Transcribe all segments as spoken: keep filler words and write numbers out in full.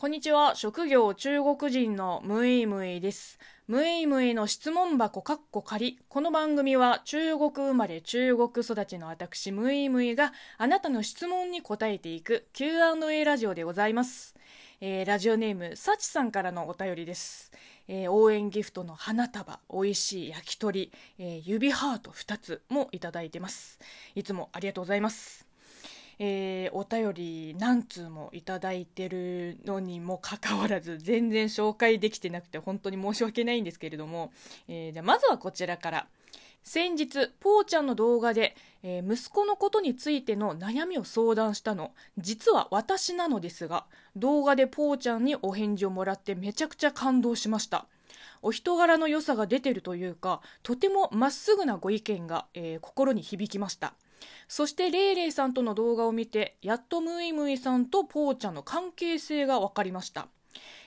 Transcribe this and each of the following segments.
こんにちは。職業中国人のムイムイです。ムイムイの質問箱かっこ仮。この番組は中国生まれ中国育ちの私ムイムイがあなたの質問に答えていく キューアンドエー ラジオでございます。えー、ラジオネームサチさんからのお便りです。えー、応援ギフトの花束、おいしい焼き鳥、えー、指ハートふたつもいただいてます。いつもありがとうございます。えー、お便り何通もいただいてるのにもかかわらず全然紹介できてなくて本当に申し訳ないんですけれども、えー、じゃあまずはこちらから。先日ポーちゃんの動画で、えー、息子のことについての悩みを相談したの実は私なのですが、動画でポーちゃんにお返事をもらってめちゃくちゃ感動しました。お人柄の良さが出てるというか、とてもまっすぐなご意見が、えー、心に響きました。そしてレイレイさんとの動画を見てやっとムイムイさんとポーちゃんの関係性が分かりました。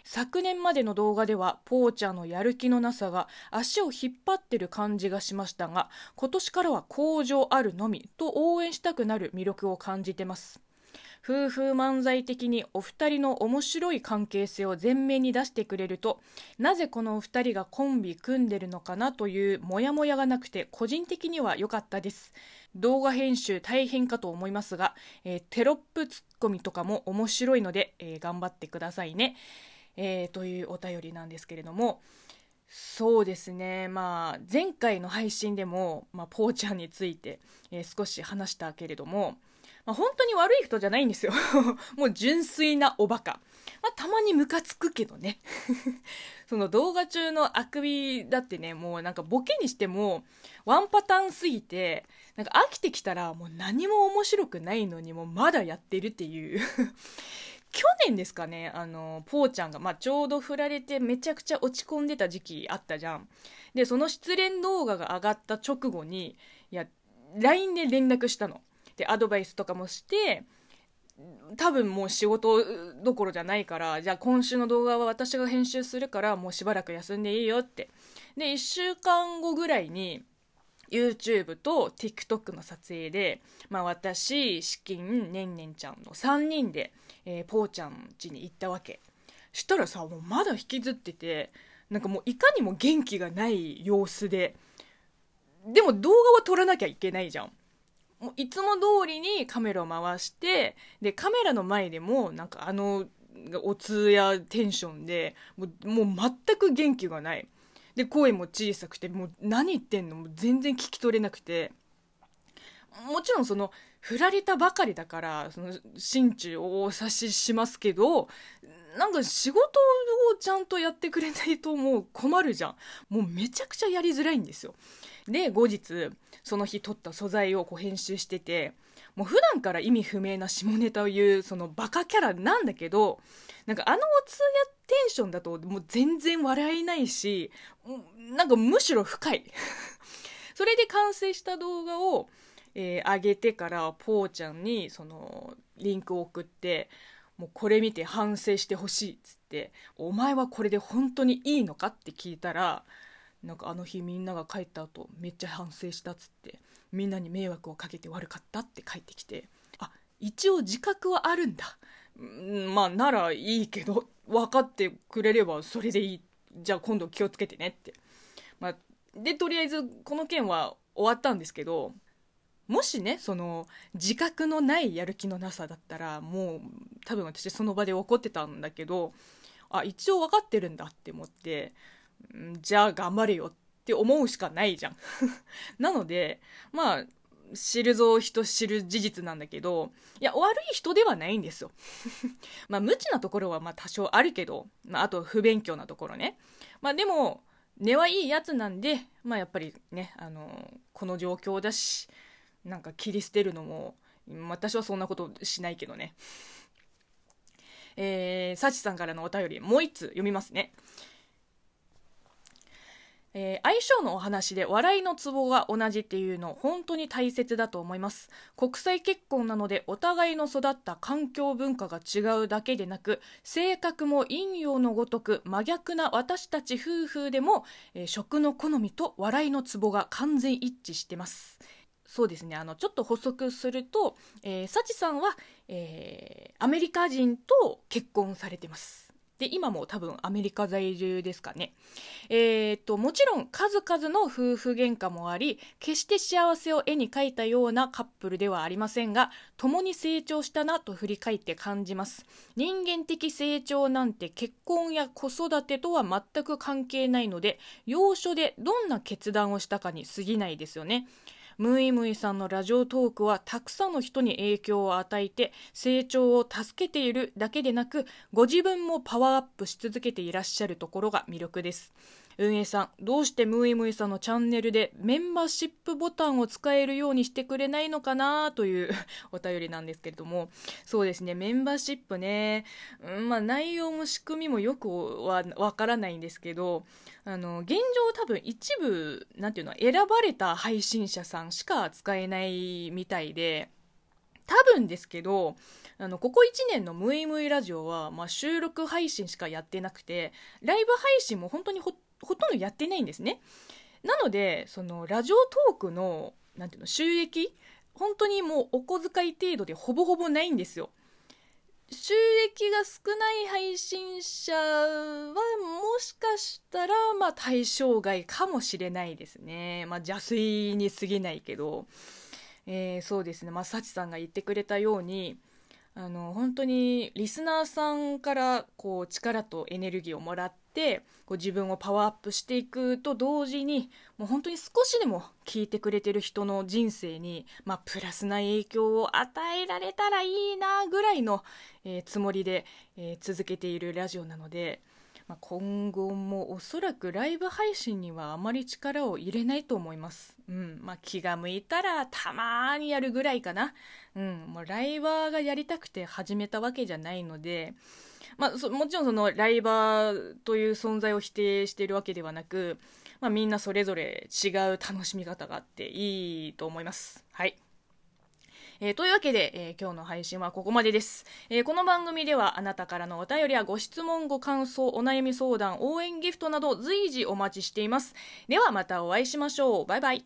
昨年までの動画ではポーちゃんのやる気のなさが足を引っ張ってる感じがしましたが、今年からは向上あるのみと応援したくなる魅力を感じてます。夫婦漫才的にお二人の面白い関係性を前面に出してくれると、なぜこのお二人がコンビ組んでるのかなというモヤモヤがなくて個人的には良かったです。動画編集大変かと思いますが、えー、テロップツッコミとかも面白いので、えー、頑張ってくださいね、えー、というお便りなんですけれども、そうですね、まあ、前回の配信でも、まあ、ポーちゃんについて、えー、少し話したけれども、まあ、本当に悪い人じゃないんですよもう純粋なおバカ、まあ、たまにムカつくけどねその動画中のあくびだってね、もうなんかボケにしてもワンパターンすぎてなんか飽きてきたらもう何も面白くないのにもうまだやってるっていう去年ですかね、あのポーちゃんが、まあ、ちょうど振られてめちゃくちゃ落ち込んでた時期あったじゃん。でその失恋動画が上がった直後にいや ライン で連絡したのでアドバイスとかもして、多分もう仕事どころじゃないから、じゃあ今週の動画は私が編集するからもうしばらく休んでいいよって。でいっしゅうかんごぐらいに YouTube と TikTok の撮影で、まあ、私、資金、ねんねんちゃんのさんにんで、えー、ポーちゃん家に行ったわけ。したらさ、もうまだ引きずってて、なんかもういかにも元気がない様子で、でも動画は撮らなきゃいけないじゃん。もういつも通りにカメラを回して、でカメラの前でもなんかあのお通夜テンションでもう、もう全く元気がない。で声も小さくて、もう何言ってんのもう全然聞き取れなくて、もちろんその振られたばかりだからその心中をお察ししますけど、なんか仕事をちゃんとやってくれないともう困るじゃん。もうめちゃくちゃやりづらいんですよ。で後日その日撮った素材をこう編集してて、もう普段から意味不明な下ネタを言うそのバカキャラなんだけど、なんかあのお通夜テンションだともう全然笑えないし、なんかむしろ深いそれで完成した動画を、えー、上げてからポーちゃんにそのリンクを送って、もうこれ見て反省してほしいっつって、お前はこれで本当にいいのかって聞いたら、なんかあの日みんなが帰った後めっちゃ反省したっつって、みんなに迷惑をかけて悪かったって帰ってきて、あ、一応自覚はあるんだ、んまあならいいけど分かってくれればそれでいい、じゃあ今度気をつけてねって、まあ、でとりあえずこの件は終わったんですけど、もしねその自覚のないやる気のなさだったらもう多分私その場で怒ってたんだけど、あ、一応分かってるんだって思って、じゃあ頑張れよって思うしかないじゃんなのでまあ知るぞ人知る事実なんだけど、いや悪い人ではないんですよまあ無知なところはまあ多少あるけど、まあ、あと不勉強なところね、まあでも根はいいやつなんで、まあやっぱりね、あのこの状況だしなんか切り捨てるのも私はそんなことしないけどね。えー、サチさんからのお便りもう一つ読みますね。えー、相性のお話で笑いのツボが同じっていうの本当に大切だと思います。国際結婚なのでお互いの育った環境文化が違うだけでなく、性格も陰陽のごとく真逆な私たち夫婦でも、えー、食の好みと笑いのツボが完全一致してます。そうですね、あのちょっと補足すると、えー、サチさんは、えー、アメリカ人と結婚されてます。で今も多分アメリカ在住ですかね。えー、っともちろん数々の夫婦喧嘩もあり、決して幸せを絵に描いたようなカップルではありませんが、共に成長したなと振り返って感じます。人間的成長なんて結婚や子育てとは全く関係ないので、要所でどんな決断をしたかに過ぎないですよね。ムイムイさんのラジオトークはたくさんの人に影響を与えて、成長を助けているだけでなく、ご自分もパワーアップし続けていらっしゃるところが魅力です。運営さん、どうしてムイムイさんのチャンネルでメンバーシップボタンを使えるようにしてくれないのかなというお便りなんですけれども、そうですね、メンバーシップね、うん、まあ内容も仕組みもよくはわからないんですけど、あの現状多分一部なんていうの選ばれた配信者さんしか使えないみたいで、多分ですけど、あのここいちねんのムイムイラジオは、まあ、収録配信しかやってなくて、ライブ配信も本当に ほ, ほとんどやってないんですね。なのでそのラジオトーク の, なんていうの収益、本当にもうお小遣い程度でほぼほぼないんですよ。収益が少ない配信者はもしかしたらまあ対象外かもしれないですね。まあ邪推に過ぎないけど、えー、そうですね、まあサチさんが言ってくれたように、あの本当にリスナーさんからこう力とエネルギーをもらって、こう自分をパワーアップしていくと同時に、もう本当に少しでも聞いてくれてる人の人生に、まあ、プラスな影響を与えられたらいいなぐらいの、えー、つもりで、えー、続けているラジオなので、まあ、今後もおそらくライブ配信にはあまり力を入れないと思います、うんまあ、気が向いたらたまーにやるぐらいかな、うん、もうライバーがやりたくて始めたわけじゃないので、まあ、そもちろんそのライバーという存在を否定しているわけではなく、まあ、みんなそれぞれ違う楽しみ方があっていいと思います。はい。えー、というわけで、えー、今日の配信はここまでです、えー。この番組ではあなたからのお便りやご質問、ご感想、お悩み相談、応援ギフトなど随時お待ちしています。ではまたお会いしましょう。バイバイ。